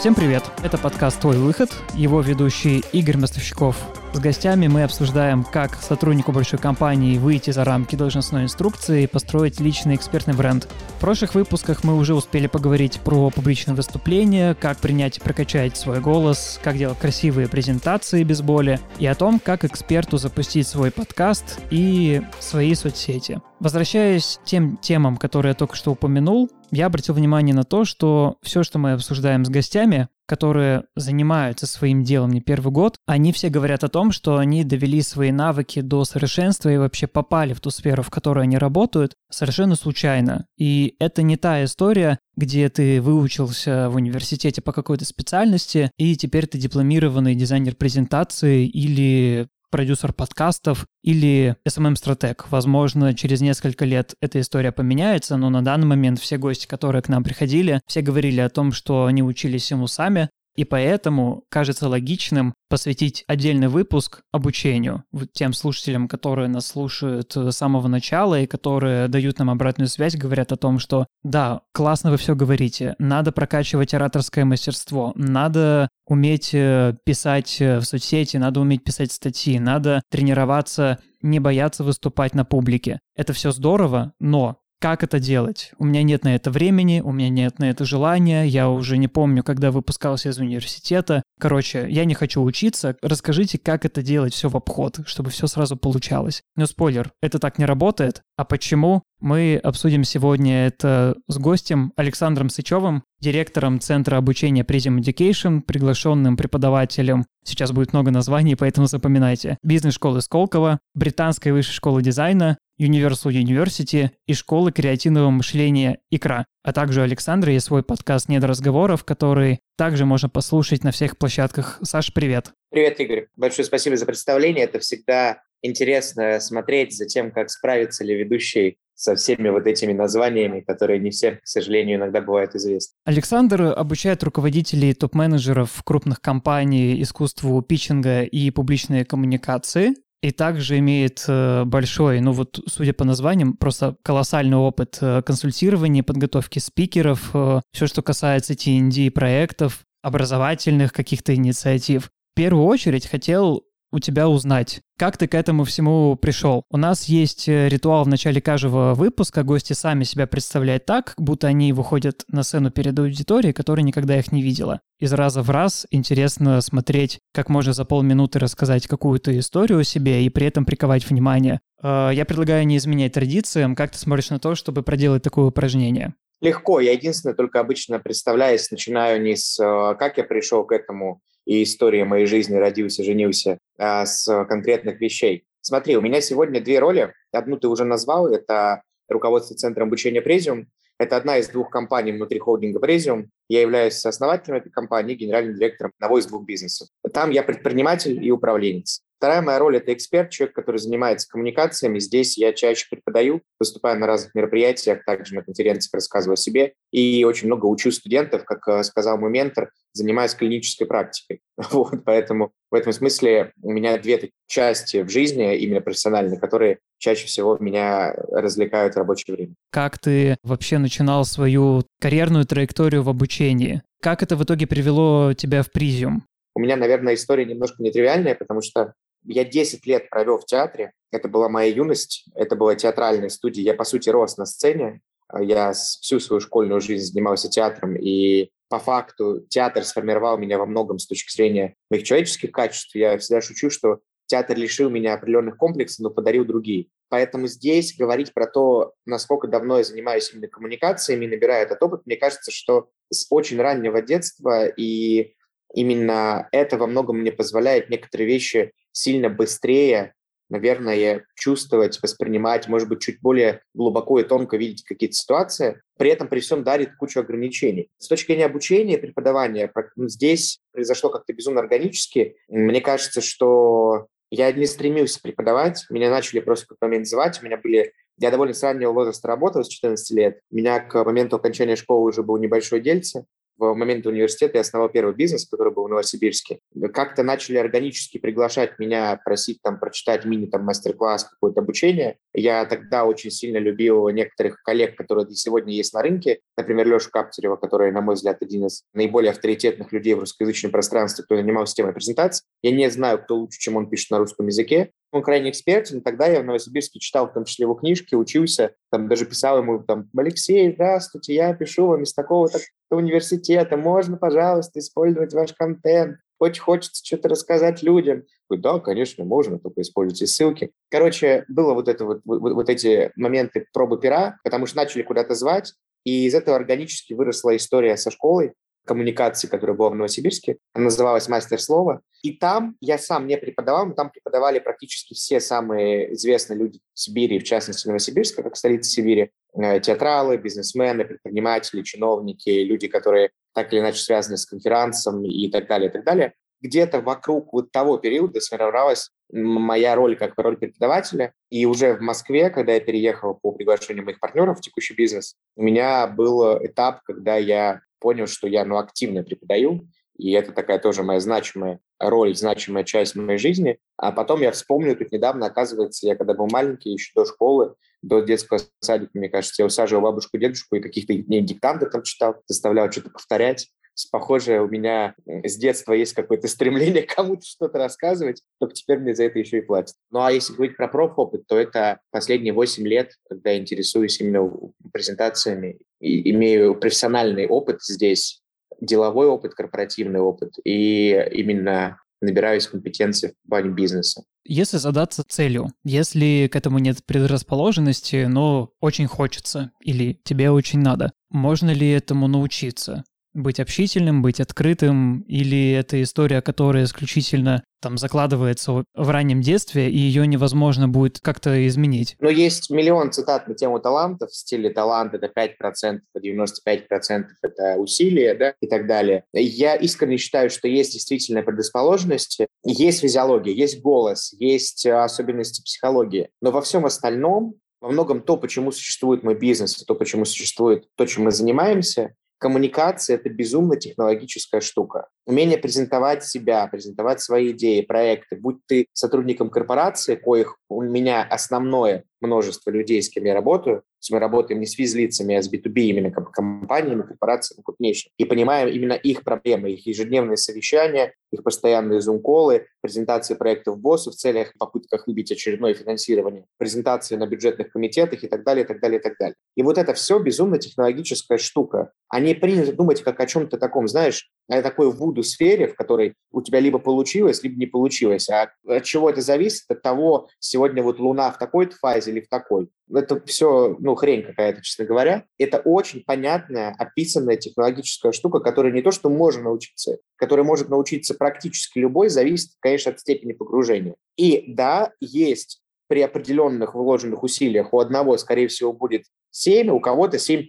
Всем привет! Это подкаст «Твой выход», его ведущий Игорь Мастовщиков. С гостями мы обсуждаем, как сотруднику большой компании выйти за рамки должностной инструкции и построить личный экспертный бренд. В прошлых выпусках мы уже успели поговорить про публичные выступления, как принять и прокачать свой голос, как делать красивые презентации без боли и о том, как эксперту запустить свой подкаст и свои соцсети. Возвращаясь к тем темам, которые я только что упомянул, я обратил внимание на то, что все, что мы обсуждаем с гостями, которые занимаются своим делом не первый год, они все говорят о том, что они довели свои навыки до совершенства и вообще попали в ту сферу, в которой они работают, совершенно случайно. И это не та история, где ты выучился в университете по какой-то специальности, и теперь ты дипломированный дизайнер презентации или продюсер подкастов или SMM-стратег. Возможно, через несколько лет эта история поменяется, но на данный момент все гости, которые к нам приходили, все говорили о том, что они учились ему сами, и поэтому кажется логичным посвятить отдельный выпуск обучению тем слушателям, которые нас слушают с самого начала и которые дают нам обратную связь, говорят о том, что да, классно вы все говорите, надо прокачивать ораторское мастерство, надо уметь писать в соцсети, надо уметь писать статьи, надо тренироваться, не бояться выступать на публике. Это все здорово, но как это делать? У меня нет на это времени, у меня нет на это желания, я уже не помню, когда выпускался из университета. Короче, я не хочу учиться. Расскажите, как это делать все в обход, чтобы все сразу получалось. Но спойлер, это так не работает. А почему? Мы обсудим сегодня это с гостем Александром Сычевым, директором Центра обучения Presium Education, приглашенным преподавателем, сейчас будет много названий, поэтому запоминайте, бизнес-школы Сколково, Британской высшей школы дизайна, Universal University и школы креативного мышления «Икра». А также у Александра есть свой подкаст «Не до разговоров», который также можно послушать на всех площадках. Саш, привет. Привет, Игорь. Большое спасибо за представление. Это всегда интересно смотреть за тем, как справится ли ведущий со всеми вот этими названиями, которые не всем, к сожалению, иногда бывают известны. Александр обучает руководителей и топ-менеджеров крупных компаний искусству питчинга и публичной коммуникации. И также имеет большой, судя по названиям, просто колоссальный опыт консультирования, подготовки спикеров, все, что касается T&D проектов, образовательных каких-то инициатив. В первую очередь хотел у тебя узнать, как ты к этому всему пришел. У нас есть ритуал в начале каждого выпуска, гости сами себя представляют так, будто они выходят на сцену перед аудиторией, которая никогда их не видела. Из раза в раз интересно смотреть, как можно за полминуты рассказать какую-то историю о себе и при этом приковать внимание. Я предлагаю не изменять традициям, как ты смотришь на то, чтобы проделать такое упражнение? Легко, я единственное, только обычно представляюсь, начинаю не с «как я пришел к этому», и истории моей жизни, родился, женился, с конкретных вещей. Смотри, у меня сегодня две роли. Одну ты уже назвал, это руководство Центром обучения Presium. Это одна из двух компаний внутри холдинга Presium. Я являюсь основателем этой компании, генеральным директором одного из двух бизнесов. Там я предприниматель и управленец. Вторая моя роль – это эксперт, человек, который занимается коммуникациями. Здесь я чаще преподаю, выступаю на разных мероприятиях, также на конференциях рассказываю о себе. И очень много учу студентов, как сказал мой ментор, занимаюсь клинической практикой. Вот, поэтому в этом смысле у меня две части в жизни, именно профессиональные, которые чаще всего меня развлекают в рабочее время. Как ты вообще начинал свою карьерную траекторию в обучении? Как это в итоге привело тебя в Presium? У меня, наверное, история немножко нетривиальная, потому что я 10 лет провел в театре, это была моя юность, это была театральная студия, я, по сути, рос на сцене, я всю свою школьную жизнь занимался театром, и по факту театр сформировал меня во многом с точки зрения моих человеческих качеств. Я всегда шучу, что театр лишил меня определенных комплексов, но подарил другие. Поэтому здесь говорить про то, насколько давно я занимаюсь именно коммуникациями и набираю этот опыт, мне кажется, что с очень раннего детства, и именно это во многом мне позволяет некоторые вещи сильно быстрее, наверное, чувствовать, воспринимать, может быть, чуть более глубоко и тонко видеть какие-то ситуации, при этом при всем дарит кучу ограничений. С точки зрения обучения и преподавания, здесь произошло как-то безумно органически. Мне кажется, что я не стремился преподавать, меня начали просто в какой-то момент звать, у меня были... Я довольно с раннего возраста работал, с 14 лет, у меня к моменту окончания школы уже был небольшой дельце. в момент университета я основал первый бизнес, который был в Новосибирске. Как-то начали органически приглашать меня, просить там прочитать мини-мастер-класс, какое-то обучение. Я тогда очень сильно любил некоторых коллег, которые сегодня есть на рынке. Например, Лешу Каптерева, который, на мой взгляд, один из наиболее авторитетных людей в русскоязычном пространстве, кто занимался темой презентации. Я не знаю, кто лучше, чем он пишет на русском языке. Он крайне экспертен. Тогда я в Новосибирске читал, в том числе, его книжки, учился, там даже писал ему, там, Алексей, здравствуйте, я пишу вам из такого-то университета, можно, пожалуйста, использовать ваш контент? Очень хочется что-то рассказать людям. Да, конечно, можно, только используйте ссылки. Короче, было эти моменты пробы пера, потому что начали куда-то звать, и из этого органически выросла история со школой коммуникации, которая была в Новосибирске. Она называлась «Мастер слова». И там я сам не преподавал, но там преподавали практически все самые известные люди Сибири, в частности Новосибирска, как столица Сибири. Театралы, бизнесмены, предприниматели, чиновники, люди, которые так или иначе связаны с конферансом и так далее, и так далее. Где-то вокруг вот того периода сформировалась моя роль как роль преподавателя. И уже в Москве, когда я переехал по приглашению моих партнеров в текущий бизнес, у меня был этап, когда я понял, что я активно преподаю, и это такая тоже моя значимая роль, значимая часть моей жизни. А потом я вспомнил, тут недавно, оказывается, я когда был маленький, еще до школы, до детского садика, мне кажется, я усаживал бабушку, дедушку и каких-то дней диктанты там читал, заставлял что-то повторять. Похоже, у меня с детства есть какое-то стремление кому-то что-то рассказывать, только теперь мне за это еще и платят. Ну, а если говорить про профопыт, то это последние 8 лет, когда я интересуюсь именно презентациями и имею профессиональный опыт здесь, деловой опыт, корпоративный опыт, и именно набираюсь компетенции в плане бизнеса. Если задаться целью, если к этому нет предрасположенности, но очень хочется или тебе очень надо, можно ли этому научиться? Быть общительным, быть открытым, или это история, которая исключительно там закладывается в раннем детстве, и ее невозможно будет как-то изменить? Но есть миллион цитат на тему талантов, в стиле талант — это 5%, 95% — это усилия, да, и так далее. Я искренне считаю, что есть действительно предрасположенности, есть физиология, есть голос, есть особенности психологии, но во всем остальном, во многом то, почему существует мой бизнес, то, почему существует то, чем мы занимаемся, коммуникация – это безумно технологическая штука. Умение презентовать себя, презентовать свои идеи, проекты. Будь ты сотрудником корпорации, коих у меня основное множество людей, с кем я работаю, мы работаем не с физлицами, а с B2B, именно компаниями, корпорациями крупнейшими. И понимаем именно их проблемы, их ежедневные совещания, их постоянные зум-колы, презентации проектов боссу в целях, попытках выбить очередное финансирование, презентации на бюджетных комитетах и так далее, и так далее, и так далее. И вот это все безумно технологическая штука. Они принято думать как о чем-то таком, знаешь, о такой вуду-сфере, в которой у тебя либо получилось, либо не получилось. А от чего это зависит? От того, сегодня вот Луна в такой-то фазе или в такой. Это все, хрень какая-то, честно говоря. Это очень понятная, описанная технологическая штука, которой не то, что можно научиться, которой может научиться практически любой, зависит, конечно, от степени погружения. И да, есть при определенных вложенных усилиях у одного, скорее всего, будет 7, у кого-то 7+.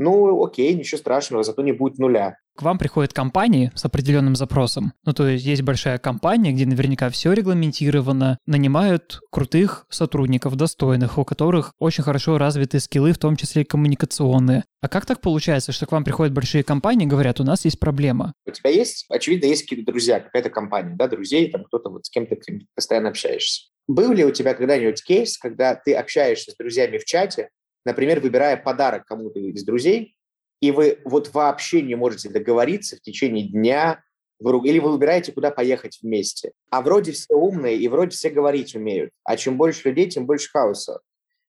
Окей, ничего страшного, зато не будет нуля. К вам приходят компании с определенным запросом. То есть есть большая компания, где наверняка все регламентировано, нанимают крутых сотрудников, достойных, у которых очень хорошо развиты скиллы, в том числе и коммуникационные. А как так получается, что к вам приходят большие компании и говорят, у нас есть проблема? У тебя есть, очевидно, есть какие-то друзья, какая-то компания, да, друзей, там кто-то вот с кем-то постоянно общаешься. Был ли у тебя когда-нибудь кейс, когда ты общаешься с друзьями в чате, например, выбирая подарок кому-то из друзей, и вы вот вообще не можете договориться в течение дня, или вы выбираете, куда поехать вместе. А вроде все умные, и вроде все говорить умеют. А чем больше людей, тем больше хаоса.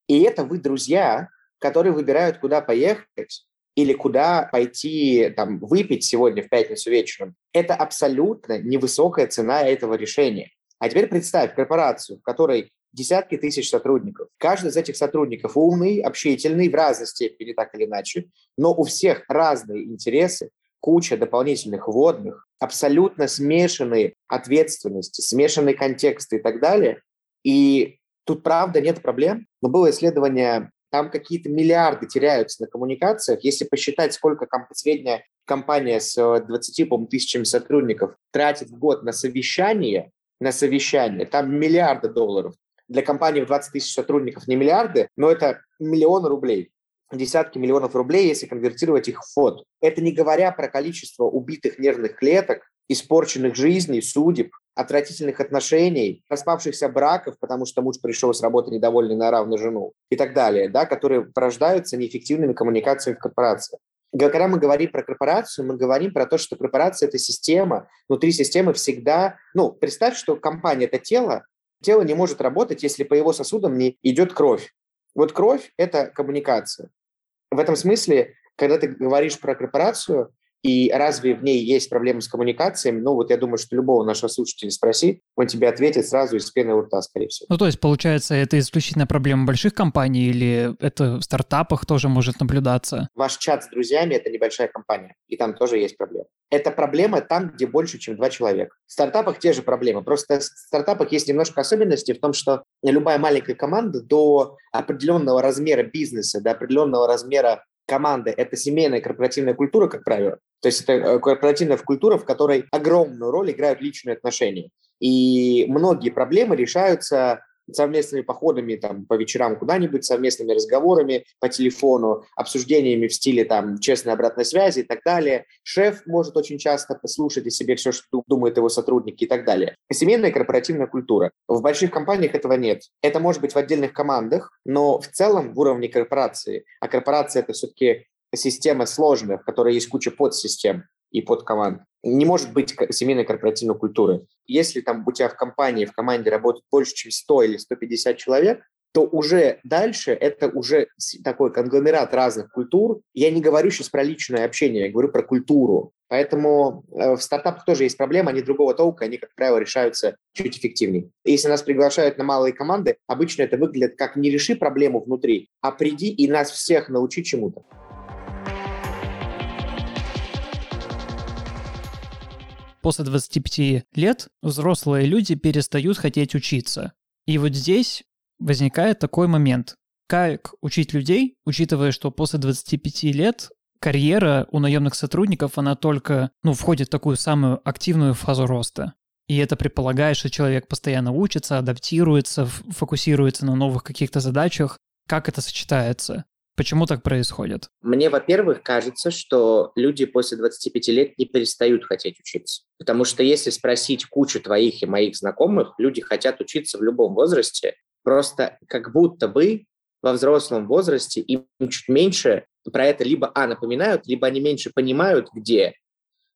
И это вы друзья, которые выбирают, куда поехать, или куда пойти там, выпить сегодня в пятницу вечером. Это абсолютно невысокая цена этого решения. А теперь представь корпорацию, в которой десятки тысяч сотрудников. Каждый из этих сотрудников умный, общительный, в разной степени, так или иначе, но у всех разные интересы, куча дополнительных вводных, абсолютно смешанные ответственности, смешанные контексты и так далее. И тут, правда, нет проблем. Но было исследование, там какие-то миллиарды теряются на коммуникациях. Если посчитать, сколько средняя компания с 20 тысячами сотрудников тратит в год на совещание, там миллиарды долларов. Для компании в 20 тысяч сотрудников не миллиарды, но это миллионы рублей десятки миллионов рублей, если конвертировать их в фонд. Это не говоря про количество убитых нервных клеток, испорченных жизней, судеб, отвратительных отношений, распавшихся браков, потому что муж пришел с работы недовольный на равную жену и так далее, да, которые порождаются неэффективными коммуникациями в корпорациях. Когда мы говорим про корпорацию, мы говорим про то, что корпорация – это система, внутри системы всегда… Ну, представь, что компания – это тело, тело не может работать, если по его сосудам не идет кровь. Вот кровь – это коммуникация. В этом смысле, когда ты говоришь про корпорацию, и разве в ней есть проблемы с коммуникациями, ну вот я думаю, что любого нашего слушателя спроси, он тебе ответит сразу из пены у рта, скорее всего. Ну то есть, получается, это исключительно проблема больших компаний или это в стартапах тоже может наблюдаться? Ваш чат с друзьями – это небольшая компания, и там тоже есть проблемы. Это проблема там, где больше, чем 2 человека. В стартапах те же проблемы. Просто в стартапах есть немножко особенности в том, что любая маленькая команда до определенного размера бизнеса, до определенного размера команды – это семейная корпоративная культура, как правило. То есть это корпоративная культура, в которой огромную роль играют личные отношения. И многие проблемы решаются совместными походами там, по вечерам куда-нибудь, совместными разговорами по телефону, обсуждениями в стиле там, честной обратной связи и так далее. Шеф может очень часто послушать о себе все, что думают его сотрудники и так далее. Семейная корпоративная культура. В больших компаниях этого нет. Это может быть в отдельных командах, но в целом в уровне корпорации, а корпорация – это все-таки система сложная, в которой есть куча подсистем и подкоманд. Не может быть семейной корпоративной культуры. Если там у тебя в компании, в команде работает больше, чем 100 или 150 человек, то уже дальше это уже такой конгломерат разных культур. Я не говорю сейчас про личное общение, я говорю про культуру. Поэтому в стартапах тоже есть проблемы, они другого толка, они, как правило, решаются чуть эффективнее. Если нас приглашают на малые команды, обычно это выглядит как не реши проблему внутри, а приди и нас всех научи чему-то. После 25 лет взрослые люди перестают хотеть учиться. И вот здесь возникает такой момент. Как учить людей, учитывая, что после 25 лет карьера у наемных сотрудников, она только, входит в такую самую активную фазу роста. И это предполагает, что человек постоянно учится, адаптируется, фокусируется на новых каких-то задачах. Как это сочетается? Почему так происходит? Мне, во-первых, кажется, что люди после 25 лет не перестают хотеть учиться. Потому что если спросить кучу твоих и моих знакомых, люди хотят учиться в любом возрасте. Просто как будто бы во взрослом возрасте им чуть меньше про это либо напоминают, либо они меньше понимают, где.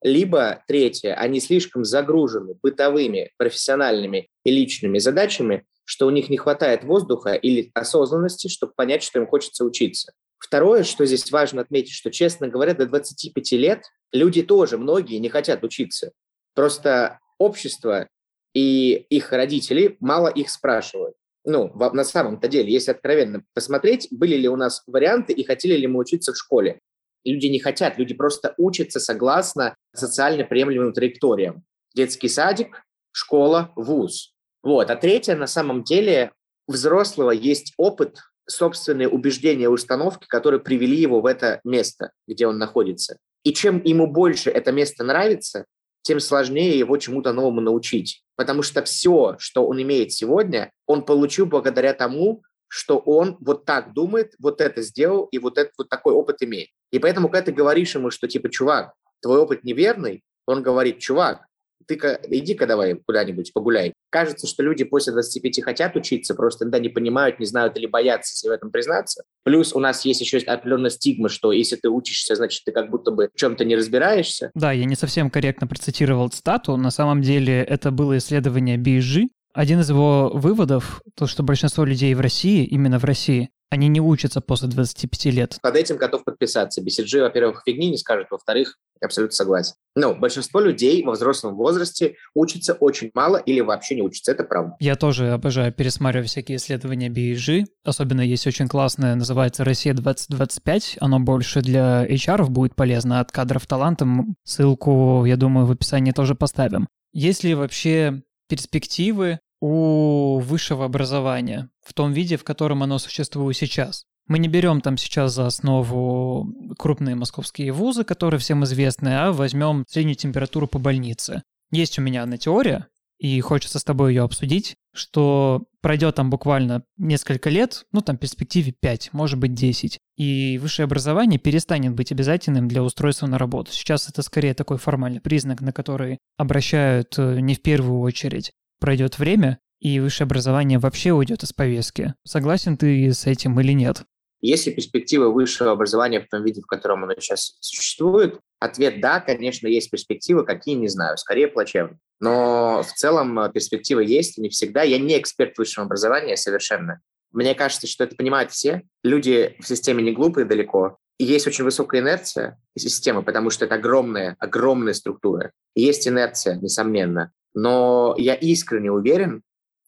Либо, третье, они слишком загружены бытовыми, профессиональными и личными задачами, что у них не хватает воздуха или осознанности, чтобы понять, что им хочется учиться. Второе, что здесь важно отметить, что, честно говоря, до 25 лет люди тоже, многие, не хотят учиться. Просто общество и их родители мало их спрашивают. На самом-то деле, если откровенно посмотреть, были ли у нас варианты и хотели ли мы учиться в школе. Люди не хотят, люди просто учатся согласно социально приемлемым траекториям. Детский садик, школа, вуз. А третье, на самом деле, взрослого есть опыт, собственные убеждения и установки, которые привели его в это место, где он находится. И чем ему больше это место нравится, тем сложнее его чему-то новому научить. Потому что все, что он имеет сегодня, он получил благодаря тому, что он вот так думает, вот это сделал и вот такой опыт имеет. И поэтому, когда ты говоришь ему, что типа, чувак, твой опыт неверный, он говорит, чувак, ты-ка, иди-ка давай куда-нибудь погуляй. Кажется, что люди после 25 хотят учиться, просто иногда не понимают, не знают или боятся себе в этом признаться. Плюс у нас есть еще определенная стигма, что если ты учишься, значит, ты как будто бы в чем-то не разбираешься. Да, я не совсем корректно процитировал цитату. На самом деле это было исследование BCG. Один из его выводов, то, что большинство людей в России, именно в России, они не учатся после 25 лет. Под этим готов подписаться. BCG, во-первых, фигни не скажет, во-вторых, абсолютно согласен. Но большинство людей во взрослом возрасте учатся очень мало или вообще не учатся. Это правда. Я тоже обожаю пересматривать всякие исследования BCG. Особенно есть очень классное, называется «Россия 2025». Оно больше для HR будет полезно, от кадров талантом. Ссылку, я думаю, в описании тоже поставим. Есть ли вообще перспективы у высшего образования в том виде, в котором оно существует сейчас? Мы не берем там сейчас за основу крупные московские вузы, которые всем известны, а возьмем среднюю температуру по больнице. Есть у меня одна теория, и хочется с тобой ее обсудить, что пройдет там буквально несколько лет, ну там в перспективе 5, может быть 10, и высшее образование перестанет быть обязательным для устройства на работу. Сейчас это скорее такой формальный признак, на который обращают не в первую очередь. Пройдет время, и высшее образование вообще уйдет из повестки. Согласен ты с этим или нет? Есть ли перспектива высшего образования в том виде, в котором оно сейчас существует? Ответ – да, конечно, есть перспективы, какие – не знаю, скорее плачевно. Но в целом перспективы есть, не всегда. Я не эксперт в высшем образовании совершенно. Мне кажется, что это понимают все. Люди в системе не глупые далеко. И есть очень высокая инерция системы, потому что это огромная структура. И есть инерция, несомненно. Но я искренне уверен,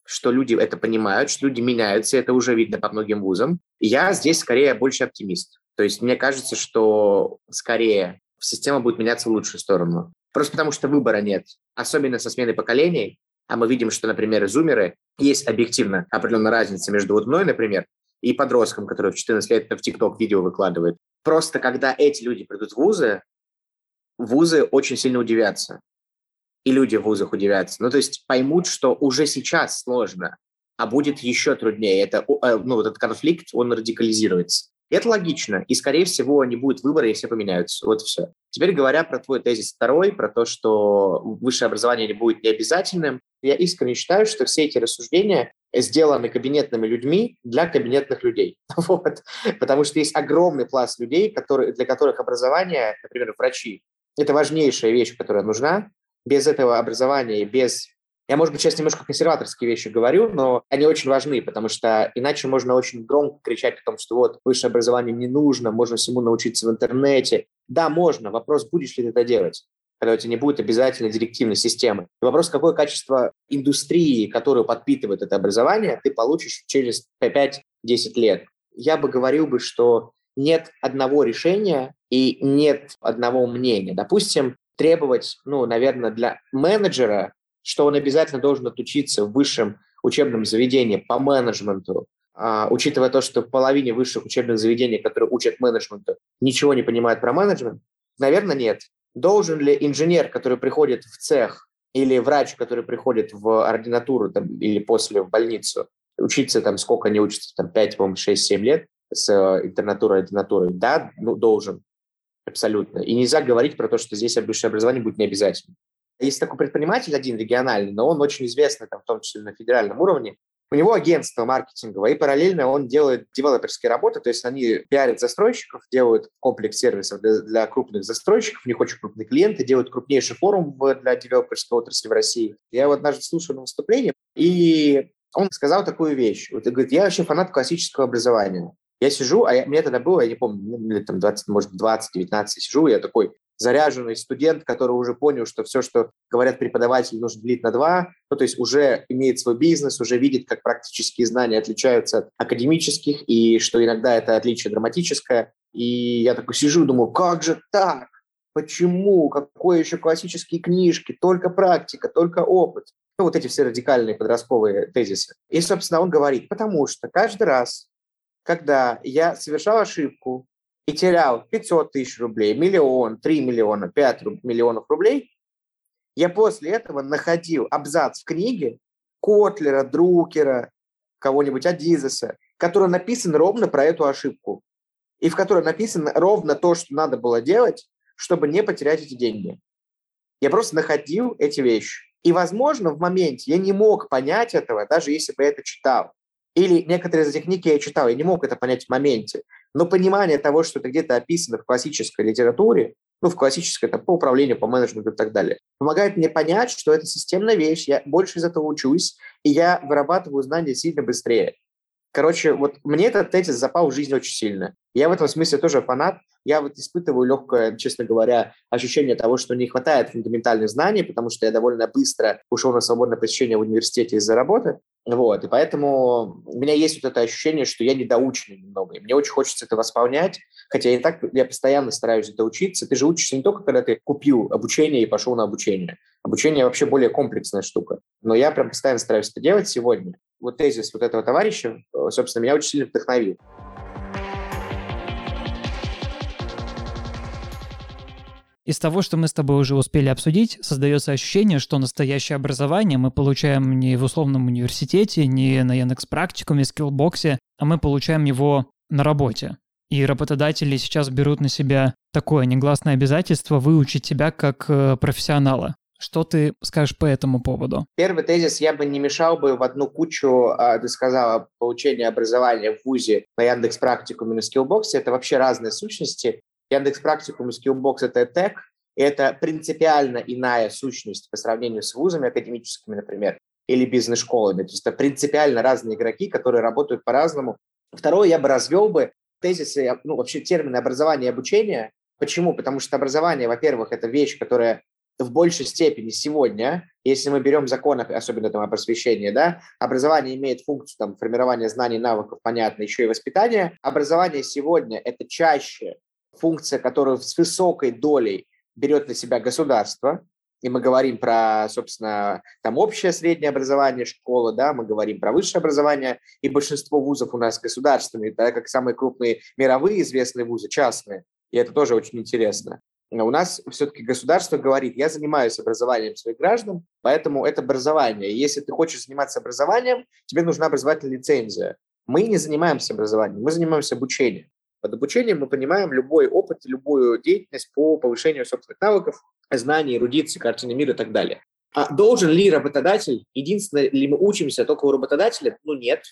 что люди это понимают, что люди меняются, это уже видно по многим вузам. Я здесь скорее больше оптимист. То есть мне кажется, что скорее система будет меняться в лучшую сторону. Просто потому что выбора нет. Особенно со сменой поколений. А мы видим, что, например, зумеры, есть объективно определенная разница между вот мной, например, и подростком, который в 14 лет в ТикТок видео выкладывает. Просто когда эти люди придут в вузы, очень сильно удивятся. И люди в вузах удивятся. Ну, то есть поймут, что уже сейчас сложно, а будет еще труднее. Это, ну, вот этот конфликт, он радикализируется. И это логично. И, скорее всего, не будет выбора, и все поменяются. Вот и все. Теперь говоря про твой тезис второй, про то, что высшее образование не будет необязательным, я искренне считаю, что все эти рассуждения сделаны кабинетными людьми для кабинетных людей. Вот. Потому что есть огромный пласт людей, для которых образование, например, врачи, это важнейшая вещь, которая нужна. Без этого образования, без... Я, может быть, сейчас немножко консерваторские вещи говорю, но они очень важны, потому что иначе можно очень громко кричать о том, что вот, высшее образование не нужно, можно всему научиться в интернете. Да, можно. Вопрос, будешь ли ты это делать, когда у тебя не будет обязательно директивной системы. И вопрос, какое качество индустрии, которую подпитывает это образование, ты получишь через 5-10 лет. Я бы говорил, что нет одного решения и нет одного мнения. Допустим, требовать, ну, наверное, для менеджера, что он обязательно должен отучиться в высшем учебном заведении по менеджменту, учитывая то, что в половине высших учебных заведений, которые учат менеджменту, ничего не понимают про менеджмент, наверное, нет. Должен ли инженер, который приходит в цех, или врач, который приходит в ординатуру там, или после в больницу, учиться там, сколько они учатся, там, 5, 6-7 лет с интернатурой, ординатурой? Да, ну, должен. Абсолютно. И нельзя говорить про то, что здесь высшее образование будет необязательным. Есть такой предприниматель один региональный, но он очень известный, там, в том числе на федеральном уровне. У него агентство маркетинговое, и параллельно он делает девелоперские работы, то есть они пиарят застройщиков, делают комплекс сервисов для крупных застройщиков, у них очень крупные клиенты, делают крупнейший форум для девелоперской отрасли в России. Я вот однажды слушал выступление, и он сказал такую вещь. Вот, говорит, я вообще фанат классического образования. Я сижу, мне тогда было, я не помню, там 20, может, 20-19 сижу, я такой заряженный студент, который уже понял, что все, что говорят преподаватели, нужно делить на 2, ну, то есть уже имеет свой бизнес, уже видит, как практические знания отличаются от академических, и что иногда это отличие драматическое. И я такой сижу, думаю, как же так? Почему? Какие еще классические книжки? Только практика, только опыт. Ну, вот эти все радикальные подростковые тезисы. И, собственно, он говорит, потому что каждый раз, когда я совершал ошибку и терял 500 тысяч рублей, миллион, 3 миллиона, 5 миллионов рублей, я после этого находил абзац в книге Котлера, Друкера, кого-нибудь Адизеса, который написан ровно про эту ошибку, и в которой написано ровно то, что надо было делать, чтобы не потерять эти деньги. Я просто находил эти вещи. И, возможно, в моменте я не мог понять этого, даже если бы я это читал. Или некоторые из этих книг я читал, я не мог это понять в моменте. Но понимание того, что это где-то описано в классической литературе, ну, в классической, там, по управлению, по менеджменту и так далее, помогает мне понять, что это системная вещь, я больше из этого учусь, и я вырабатываю знания сильно быстрее. Короче, вот мне этот тезис запал в жизнь очень сильно. Я в этом смысле тоже фанат. Я вот испытываю легкое, честно говоря, ощущение того, что не хватает фундаментальных знаний, потому что я довольно быстро ушел на свободное посещение в университете из-за работы. Вот. И поэтому у меня есть вот это ощущение, что я недоученный немного. И мне очень хочется это восполнять. Хотя и так я постоянно стараюсь это учиться. Ты же учишься не только, когда ты купил обучение и пошел на обучение. Обучение вообще более комплексная штука. Но я прям постоянно стараюсь это делать сегодня. Вот тезис вот этого товарища, собственно, меня очень сильно вдохновил. Из того, что мы с тобой уже успели обсудить, создается ощущение, что настоящее образование мы получаем не в условном университете, не на Яндекс.Практикуме, Скиллбоксе, а мы получаем его на работе. И работодатели сейчас берут на себя такое негласное обязательство выучить тебя как профессионала. Что ты скажешь по этому поводу? Первый тезис: я бы не мешал бы в одну кучу, ты сказала, получение образования в вузе на Яндекс.Практикуме, на Скиллбоксе. Это вообще разные сущности. Яндекс.Практикум и Skillbox — это тег, и это принципиально иная сущность по сравнению с вузами академическими, например, или бизнес-школами. То есть это принципиально разные игроки, которые работают по-разному. Второе, я бы развел бы тезисы, вообще термины образования и обучения. Почему? Потому что образование, во-первых, это вещь, которая в большей степени сегодня, если мы берем закон, особенно там о просвещении, да, образование имеет функцию там формирования знаний, навыков, понятно, еще и воспитания. Образование сегодня – это чаще функция, которую с высокой долей берет на себя государство, и мы говорим про, собственно, там общее среднее образование, школа, да, мы говорим про высшее образование, и большинство вузов у нас государственные, так как самые крупные мировые известные вузы частные, и это тоже очень интересно. У нас все-таки государство говорит: я занимаюсь образованием своих граждан, поэтому это образование. Если ты хочешь заниматься образованием, тебе нужна образовательная лицензия. Мы не занимаемся образованием, мы занимаемся обучением. Под обучением мы понимаем любой опыт, любую деятельность по повышению собственных навыков, знаний, эрудиции, картины мира и так далее. А должен ли работодатель? Единственное, ли мы учимся только у работодателя? Нет.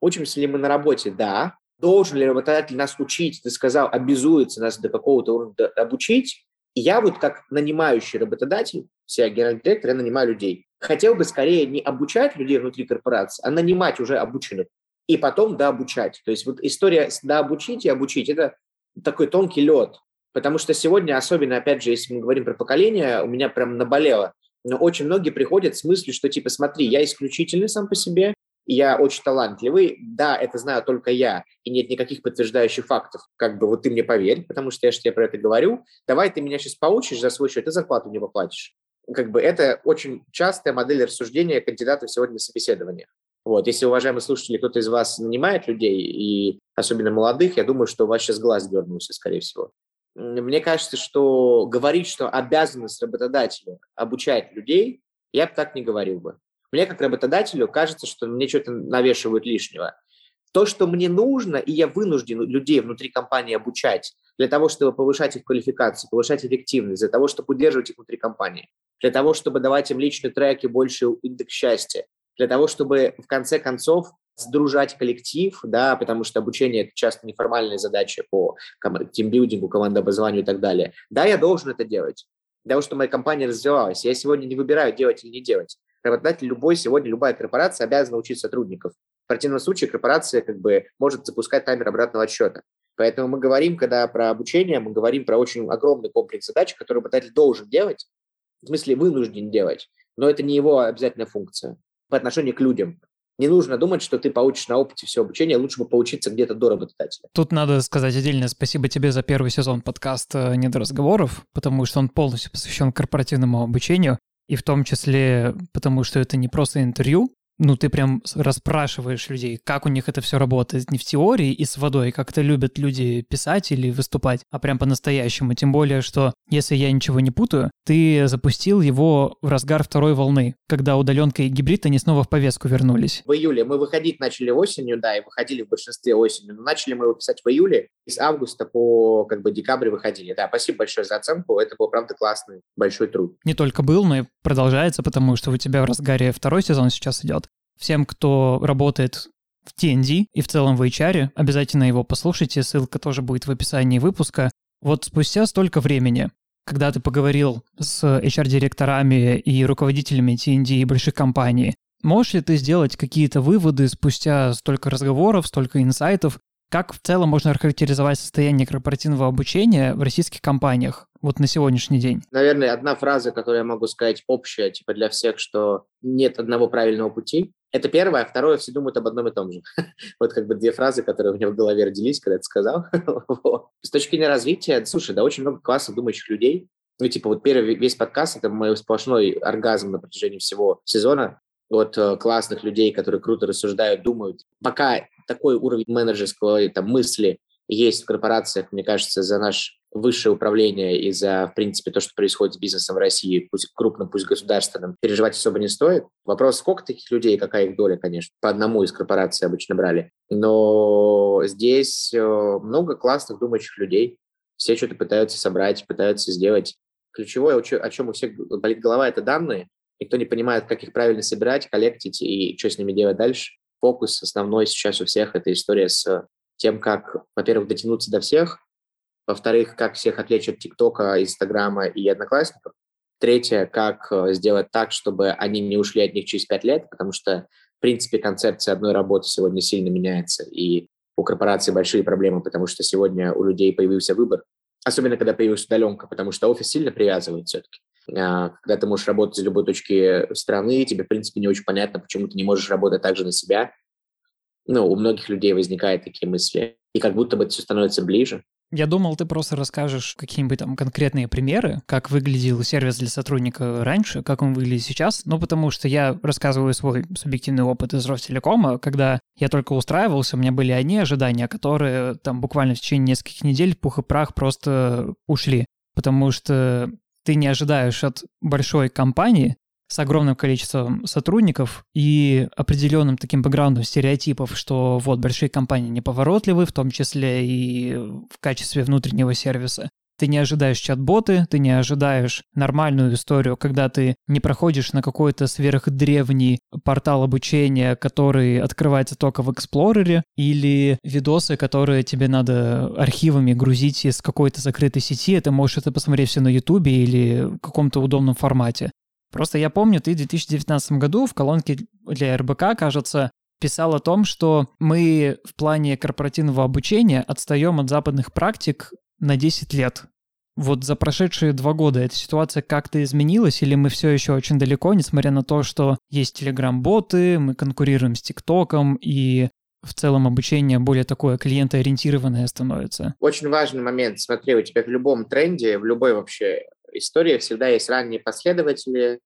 Учимся ли мы на работе? Да. Должен ли работодатель нас учить? Ты сказал, обязуется нас до какого-то уровня обучить. И я вот как нанимающий работодатель, я генеральный директор, я нанимаю людей. Хотел бы скорее не обучать людей внутри корпорации, а нанимать уже обученных. И потом дообучать. То есть вот история с дообучить и обучить – это такой тонкий лед. Потому что сегодня, особенно, опять же, если мы говорим про поколение, у меня прям наболело. Но очень многие приходят с мыслью, что типа смотри, я исключительный сам по себе, я очень талантливый, да, это знаю только я, и нет никаких подтверждающих фактов. Как бы вот ты мне поверь, потому что я же тебе про это говорю. Давай ты меня сейчас поучишь за свой счет, и зарплату мне поплатишь. Как бы это очень частая модель рассуждения кандидатов сегодня на собеседованиях. Вот. Если, уважаемые слушатели, кто-то из вас нанимает людей, и особенно молодых, я думаю, что у вас сейчас глаз дернулся, скорее всего. Мне кажется, что говорить, что обязанность работодателя обучать людей, я бы так не говорил бы. Мне, как работодателю, кажется, что мне что-то навешивают лишнего. То, что мне нужно, и я вынужден людей внутри компании обучать для того, чтобы повышать их квалификацию, повышать эффективность, для того, чтобы удерживать их внутри компании, для того, чтобы давать им личные треки, больше индекс счастья, для того, чтобы в конце концов сдружать коллектив, да, потому что обучение – это часто неформальная задача по тимбилдингу, командообразованию и так далее. Да, я должен это делать, для того, чтобы моя компания развивалась. Я сегодня не выбираю, делать или не делать. Работодатель любой сегодня, любая корпорация обязана учить сотрудников. В противном случае корпорация может запускать таймер обратного отсчета. Поэтому мы говорим, когда про обучение, мы говорим про очень огромный комплекс задач, которые работодатель должен делать, в смысле вынужден делать, но это не его обязательная функция. По отношению к людям. Не нужно думать, что ты получишь на опыте все обучение, лучше бы поучиться где-то до работодателя. Тут надо сказать отдельное спасибо тебе за первый сезон подкаста «Не до разговоров», потому что он полностью посвящен корпоративному обучению, и в том числе потому, что это не просто интервью, ты прям расспрашиваешь людей, как у них это все работает, не в теории и с водой, как это любят люди писать или выступать, а прям по-настоящему. Тем более, что, если я ничего не путаю, ты запустил его в разгар второй волны, когда удаленка и гибрид, они снова в повестку вернулись. В июле. Мы выходить начали осенью, да, и выходили в большинстве осенью, но начали мы его писать в июле, и с августа по декабрь выходили. Да, спасибо большое за оценку, это был, правда, классный, большой труд. Не только был, но и продолжается, потому что у тебя в разгаре второй сезон сейчас идет. Всем, кто работает в T&D и в целом в HR, обязательно его послушайте, ссылка тоже будет в описании выпуска. Вот спустя столько времени, когда ты поговорил с HR-директорами и руководителями T&D и больших компаний, можешь ли ты сделать какие-то выводы спустя столько разговоров, столько инсайтов? Как в целом можно характеризовать состояние корпоративного обучения в российских компаниях вот на сегодняшний день? Наверное, одна фраза, которую я могу сказать общая, для всех, что нет одного правильного пути. Это первое, а второе, все думают об одном и том же. Вот две фразы, которые у меня в голове родились, когда ты сказал. С точки зрения развития, слушай, да очень много классно думающих людей. Первый весь подкаст, это мой сплошной оргазм на протяжении всего сезона. Классных людей, которые круто рассуждают, думают. Пока такой уровень менеджерской мысли есть в корпорациях, мне кажется, за наш высшее управление и за, в принципе, то, что происходит с бизнесом в России, пусть крупным, пусть государственным, переживать особо не стоит. Вопрос, сколько таких людей, какая их доля, конечно. По одному из корпораций обычно брали. Но здесь много классных думающих людей. Все что-то пытаются собрать, пытаются сделать. Ключевое, о чем у всех болит голова, это данные. Никто не понимает, как их правильно собирать, коллектить и что с ними делать дальше. Фокус основной сейчас у всех – это история с тем, как, во-первых, дотянуться до всех, во-вторых, как всех отвлечь от ТикТока, Инстаграма и Одноклассников. Третье, как сделать так, чтобы они не ушли от них через 5 лет, потому что, в принципе, концепция одной работы сегодня сильно меняется, и у корпораций большие проблемы, потому что сегодня у людей появился выбор, особенно когда появилась удаленка, потому что офис сильно привязывает все-таки. Когда ты можешь работать из любой точки страны, тебе, в принципе, не очень понятно, почему ты не можешь работать также на себя. У многих людей возникают такие мысли, и как будто бы это все становится ближе. Я думал, ты просто расскажешь какие-нибудь там конкретные примеры, как выглядел сервис для сотрудника раньше, как он выглядит сейчас. Потому что я рассказываю свой субъективный опыт из Ростелекома. Когда я только устраивался, у меня были одни ожидания, которые там буквально в течение нескольких недель пух и прах просто ушли. Потому что ты не ожидаешь от большой компании с огромным количеством сотрудников и определенным таким бэкграундом стереотипов, что вот большие компании неповоротливы, в том числе и в качестве внутреннего сервиса. Ты не ожидаешь чат-боты, ты не ожидаешь нормальную историю, когда ты не проходишь на какой-то сверхдревний портал обучения, который открывается только в Эксплорере, или видосы, которые тебе надо архивами грузить из какой-то закрытой сети, ты можешь это посмотреть все на Ютубе или в каком-то удобном формате. Просто я помню, ты в 2019 году в колонке для РБК, кажется, писал о том, что мы в плане корпоративного обучения отстаем от западных практик на 10 лет. Вот за прошедшие 2 года эта ситуация как-то изменилась, или мы все еще очень далеко, несмотря на то, что есть телеграм-боты, мы конкурируем с ТикТоком, и в целом обучение более такое клиентоориентированное становится? Очень важный момент. Смотри, у тебя в любом тренде, в любой вообще истории всегда есть ранние последователи,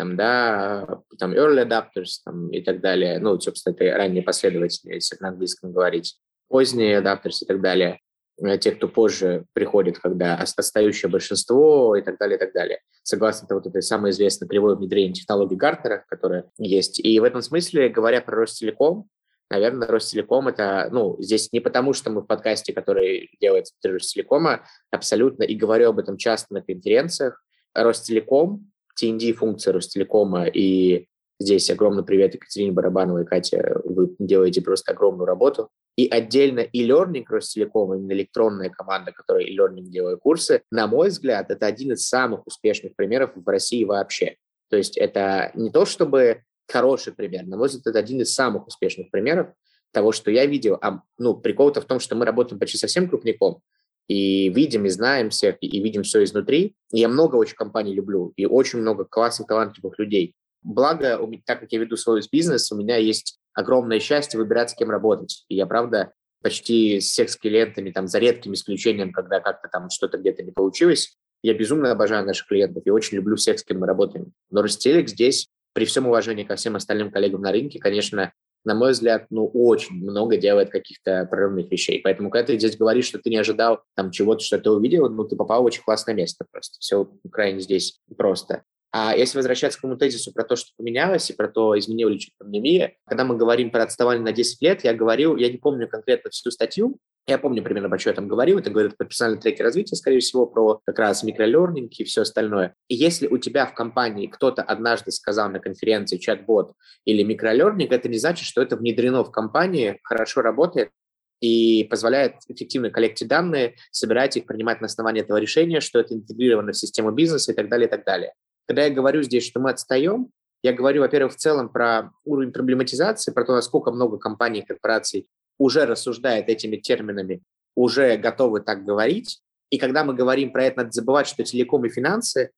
early adopters и так далее. Собственно, это ранние последователи, если на английском говорить. Поздние adopters и так далее. Те, кто позже приходит, когда остающее большинство и так далее, и так далее. Согласно этой самой известной кривой внедрения технологий Гартнера, которая есть. И в этом смысле, говоря про Ростелеком, наверное, Ростелеком это, здесь не потому, что мы в подкасте, который делается внутри Ростелекома, абсолютно, и говорю об этом часто на конференциях, Ростелеком, T&D-функция Ростелекома, и здесь огромный привет Екатерине Барабановой, Катя, вы делаете просто огромную работу. И отдельно и Learning Ростелекома, именно электронная команда, которая и Learning делает курсы, на мой взгляд, это один из самых успешных примеров в России вообще. То есть это не то, чтобы хороший пример. На мой взгляд, это один из самых успешных примеров того, что я видел. Прикол-то в том, что мы работаем почти со всем крупняком, и видим, и знаем всех, и видим все изнутри. И я много очень компаний люблю, и очень много классных, талантливых людей. Благо, так как я веду свой бизнес, у меня есть огромное счастье выбирать, с кем работать. И я, правда, почти с всех с клиентами, за редким исключением, когда как-то что-то где-то не получилось, я безумно обожаю наших клиентов и очень люблю всех, с кем мы работаем. Но Ростелек здесь, при всем уважении ко всем остальным коллегам на рынке, конечно, на мой взгляд, очень много делает каких-то прорывных вещей. Поэтому, когда ты здесь говоришь, что ты не ожидал чего-то, что ты увидел, ты попал в очень классное место просто. Все крайне здесь просто. А если возвращаться к тому тезису про то, что поменялось, и про то, изменила ли что-то пандемия, когда мы говорим про отставание на 10 лет, я не помню конкретно всю статью, я помню примерно, про что я там говорил, это говорят про персональные треки развития, скорее всего, про как раз микролернинг и все остальное. И если у тебя в компании кто-то однажды сказал на конференции чат-бот или микролернинг, это не значит, что это внедрено в компании, хорошо работает и позволяет эффективно коллектить данные, собирать их, принимать на основании этого решения, что это интегрировано в систему бизнеса и так далее, и так далее. Когда я говорю здесь, что мы отстаем, я говорю, во-первых, в целом про уровень проблематизации, про то, насколько много компаний и корпораций уже рассуждает этими терминами, уже готовы так говорить. И когда мы говорим про это, надо забывать, что телеком и финансы,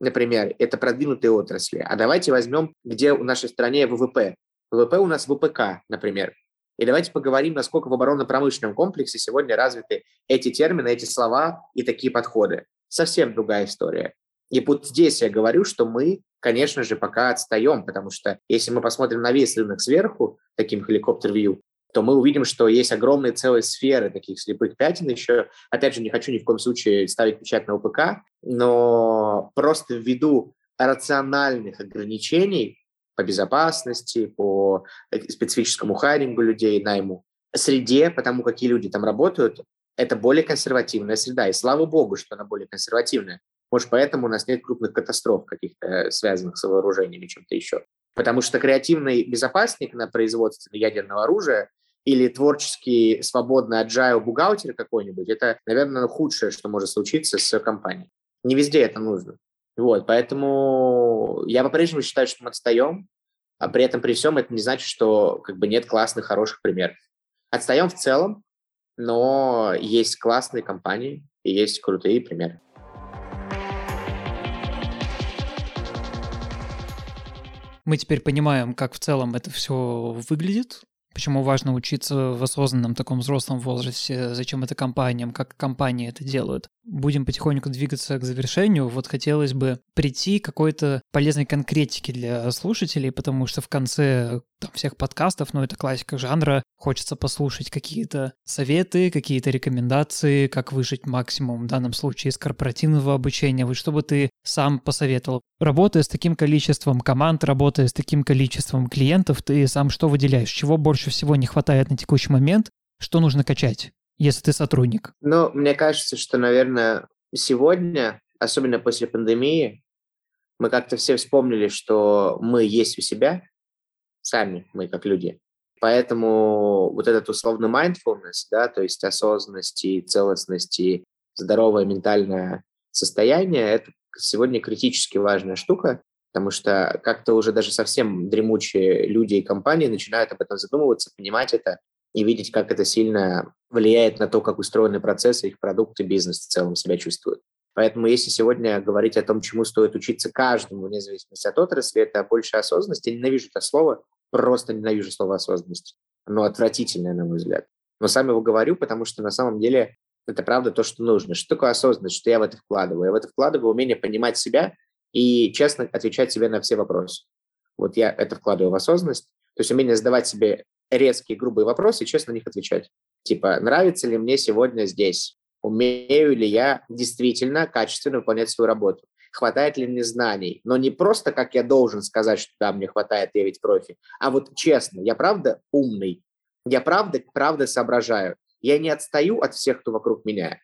например, это продвинутые отрасли. А давайте возьмем, где в нашей стране ВВП. ВВП у нас ВПК, например. И давайте поговорим, насколько в оборонно-промышленном комплексе сегодня развиты эти термины, эти слова и такие подходы. Совсем другая история. И вот здесь я говорю, что мы, конечно же, пока отстаем, потому что если мы посмотрим на весь рынок сверху, таким helicopter view, то мы увидим, что есть огромные целые сферы таких слепых пятен еще. Опять же, не хочу ни в коем случае ставить печать на ОПК, но просто ввиду рациональных ограничений по безопасности, по специфическому хайрингу людей, найму, среде, потому какие люди там работают, это более консервативная среда. И слава богу, что она более консервативная. Может, поэтому у нас нет крупных катастроф каких-то, связанных с вооружениями, чем-то еще. Потому что креативный безопасник на производстве ядерного оружия или творческий, свободный agile бухгалтер какой-нибудь, это, наверное, худшее, что может случиться с компанией. Не везде это нужно. Вот, поэтому я по-прежнему считаю, что мы отстаем, а при этом, при всем, это не значит, что как бы нет классных, хороших примеров. Отстаем в целом, но есть классные компании и есть крутые примеры. Мы теперь понимаем, как в целом это все выглядит, почему важно учиться в осознанном таком взрослом возрасте, зачем это компаниям, как компании это делают. Будем потихоньку двигаться к завершению. Вот хотелось бы прийти к какой-то полезной конкретике для слушателей, потому что в конце там, всех подкастов, ну это классика жанра, хочется послушать какие-то советы, какие-то рекомендации, как выжить максимум, в данном случае из корпоративного обучения. Вот что бы ты сам посоветовал? Работая с таким количеством команд, работая с таким количеством клиентов, ты сам что выделяешь? Чего больше всего не хватает на текущий момент? Что нужно качать, если ты сотрудник? Ну, мне кажется, что, наверное, сегодня, особенно после пандемии, мы как-то все вспомнили, что мы есть у себя, сами мы как люди. Поэтому вот этот условный mindfulness, да, то есть осознанность и целостность и здоровое ментальное состояние, это сегодня критически важная штука, потому что как-то уже даже совсем дремучие люди и компании начинают об этом задумываться, понимать это, и видеть, как это сильно влияет на то, как устроены процессы, их продукты, бизнес в целом себя чувствует. Поэтому если сегодня говорить о том, чему стоит учиться каждому, вне зависимости от отрасли, это больше осознанность. Я ненавижу это слово, просто ненавижу слово осознанность. Оно отвратительное, на мой взгляд. Но сам его говорю, потому что на самом деле это правда то, что нужно. Что такое осознанность? Что я в это вкладываю? Я в это вкладываю умение понимать себя и честно отвечать себе на все вопросы. Вот я это вкладываю в осознанность. То есть умение задавать себе резкие, грубые вопросы и честно на них отвечать. Типа, нравится ли мне сегодня здесь? Умею ли я действительно качественно выполнять свою работу? Хватает ли мне знаний? Но не просто, как я должен сказать, что да, мне хватает, я ведь профи, а вот честно, я правда умный? Я правда соображаю? Я не отстаю от всех, кто вокруг меня?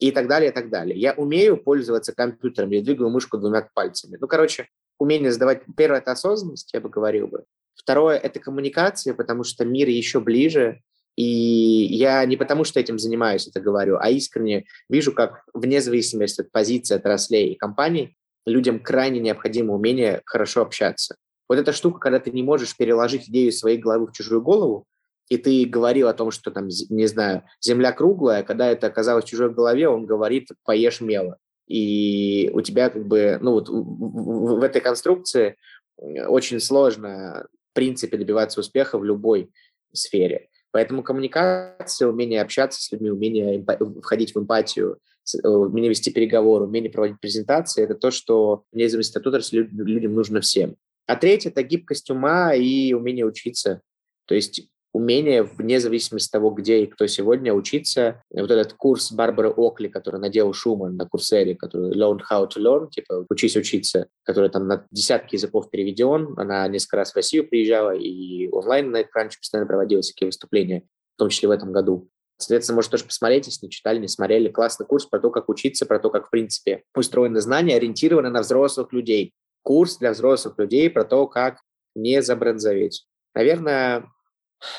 И так далее, и так далее. Я умею пользоваться компьютером, я двигаю мышку двумя пальцами. Ну, короче, умение задавать... Первое – это осознанность, я бы говорил бы. Второе – это коммуникация, потому что мир еще ближе, и я не потому что этим занимаюсь, это говорю, а искренне вижу, как вне зависимости от позиции, отраслей и компаний, людям крайне необходимо умение хорошо общаться. Вот эта штука, когда ты не можешь переложить идею своей головы в чужую голову, и ты говорил о том, что там, не знаю, земля круглая, когда это оказалось в чужой голове, он говорит «поешь мела». И у тебя как бы, ну вот в этой конструкции очень сложно... в принципе, добиваться успеха в любой сфере. Поэтому коммуникация, умение общаться с людьми, умение входить в эмпатию, умение вести переговоры, умение проводить презентации – это то, что вне зависимости от отрасли людям нужно всем. А третье – это гибкость ума и умение учиться. То есть умение, вне зависимости от того, где и кто сегодня, учиться. Вот этот курс Барбары Окли, который надел Шуман на Coursera, который Learning how to learn, типа «Учись учиться», который там на десятки языков переведен. Она несколько раз в Россию приезжала, и онлайн на экранче постоянно проводились такие выступления, в том числе в этом году. Соответственно, можете тоже посмотреть, если не читали, не смотрели. Классный курс про то, как учиться, про то, как, в принципе, устроены знания, ориентированы на взрослых людей. Курс для взрослых людей про то, как не забронзоветь. Наверное...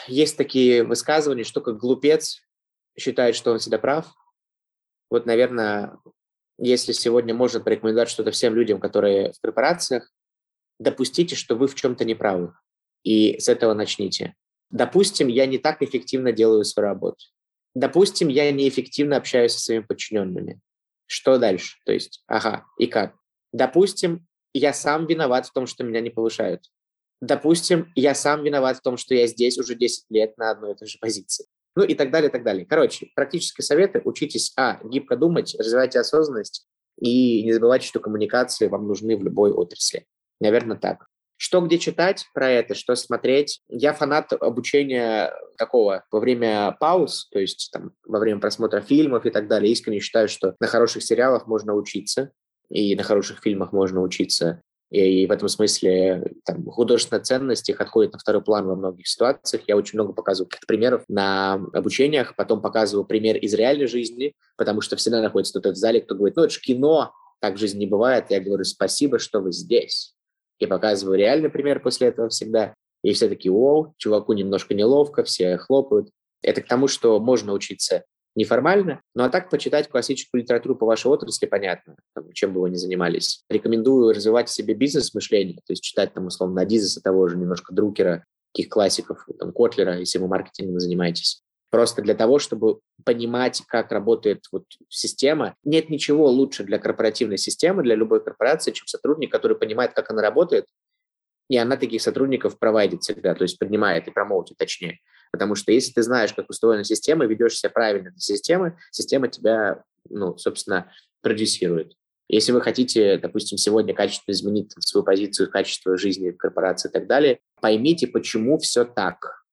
Есть такие высказывания, что как глупец считает, что он всегда прав. Вот, наверное, если сегодня можно порекомендовать что-то всем людям, которые в корпорациях, допустите, что вы в чем-то не правы, и с этого начните. Допустим, я не так эффективно делаю свою работу. Допустим, я неэффективно общаюсь со своими подчиненными. Что дальше? То есть, ага, и как? Допустим, я сам виноват в том, что меня не повышают. Допустим, я сам виноват в том, что я здесь уже 10 лет на одной и той же позиции. Ну и так далее, и так далее. Короче, практические советы. Учитесь, гибко думать, развивайте осознанность и не забывайте, что коммуникации вам нужны в любой отрасли. Наверное, так. Что где читать про это, что смотреть. Я фанат обучения такого во время пауз, то есть там, во время просмотра фильмов и так далее. Искренне считаю, что на хороших сериалах можно учиться, и на хороших фильмах можно учиться. И в этом смысле там, художественная ценность их отходит на второй план во многих ситуациях. Я очень много показываю примеров на обучениях, потом показываю пример из реальной жизни, потому что всегда находится кто-то в зале, кто говорит, ну это же кино, так жизнь не бывает. Я говорю, спасибо, что вы здесь. И показываю реальный пример после этого всегда. И все такие, о, чуваку немножко неловко, все хлопают. Это к тому, что можно учиться неформально. Ну а так почитать классическую литературу по вашей отрасли, понятно, там, чем бы вы ни занимались. Рекомендую развивать в себе бизнес-мышление, то есть читать, там, условно, Адизеса того же, немножко Друкера, таких классиков, там, Котлера, если вы маркетингом занимаетесь. Просто для того, чтобы понимать, как работает вот система. Нет ничего лучше для корпоративной системы, для любой корпорации, чем сотрудник, который понимает, как она работает. И она таких сотрудников провайдит всегда, то есть поднимает и промоутит, точнее. Потому что если ты знаешь, как устроена система, ведешь себя правильно для системы, система тебя, ну, собственно, продюсирует. Если вы хотите, допустим, сегодня качественно изменить там, свою позицию, качество жизни корпорации и так далее, поймите, почему все так.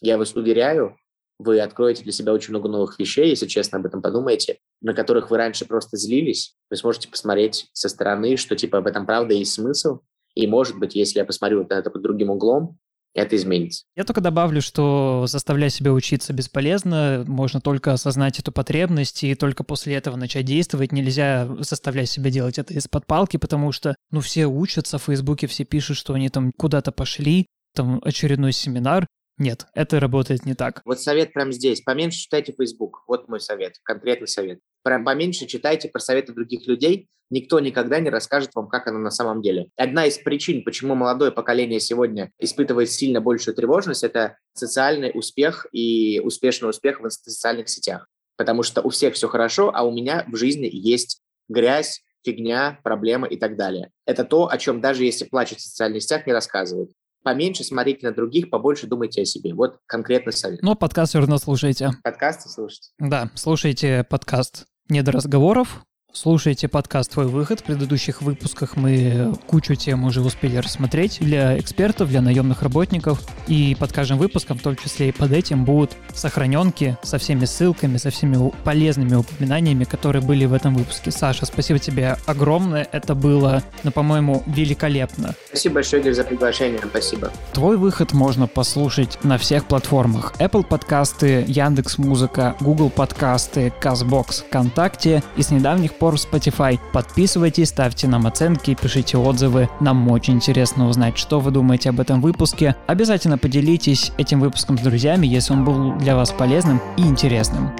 Я вас уверяю, вы откроете для себя очень много новых вещей, если честно об этом подумаете, на которых вы раньше просто злились. Вы сможете посмотреть со стороны, что типа об этом правда есть смысл. И, может быть, если я посмотрю на это под другим углом, это изменится. Я только добавлю, что заставлять себя учиться бесполезно, можно только осознать эту потребность и только после этого начать действовать. Нельзя заставлять себя делать это из-под палки, потому что, ну, все учатся, в Фейсбуке все пишут, что они там куда-то пошли, там очередной семинар. Нет, это работает не так. Вот совет прямо здесь. Поменьше читайте Facebook. Вот мой совет, конкретный совет. Прям поменьше читайте про советы других людей. Никто никогда не расскажет вам, как оно на самом деле. Одна из причин, почему молодое поколение сегодня испытывает сильно большую тревожность, это социальный успех и успешный успех в социальных сетях. Потому что у всех все хорошо, а у меня в жизни есть грязь, фигня, проблемы и так далее. Это то, о чем даже если плачут в социальных сетях, не рассказывают. Поменьше смотрите на других, побольше думайте о себе. Вот конкретный совет. Но подкаст все равно слушайте. Подкасты слушайте? Да, слушайте подкаст «Не до разговоров». Слушайте подкаст «Твой выход». В предыдущих выпусках мы кучу тем уже успели рассмотреть для экспертов, для наемных работников. И под каждым выпуском, в том числе и под этим, будут сохраненки со всеми ссылками, со всеми полезными упоминаниями, которые были в этом выпуске. Саша, спасибо тебе огромное. Это было, ну, по-моему, великолепно. Спасибо большое, Игорь, за приглашение. Спасибо. «Твой выход» можно послушать на всех платформах. Apple подкасты, Яндекс.Музыка, Google подкасты, Castbox, ВКонтакте и с недавних пор в Spotify. Подписывайтесь, ставьте нам оценки, пишите отзывы. Нам очень интересно узнать, что вы думаете об этом выпуске. Обязательно поделитесь этим выпуском с друзьями, если он был для вас полезным и интересным.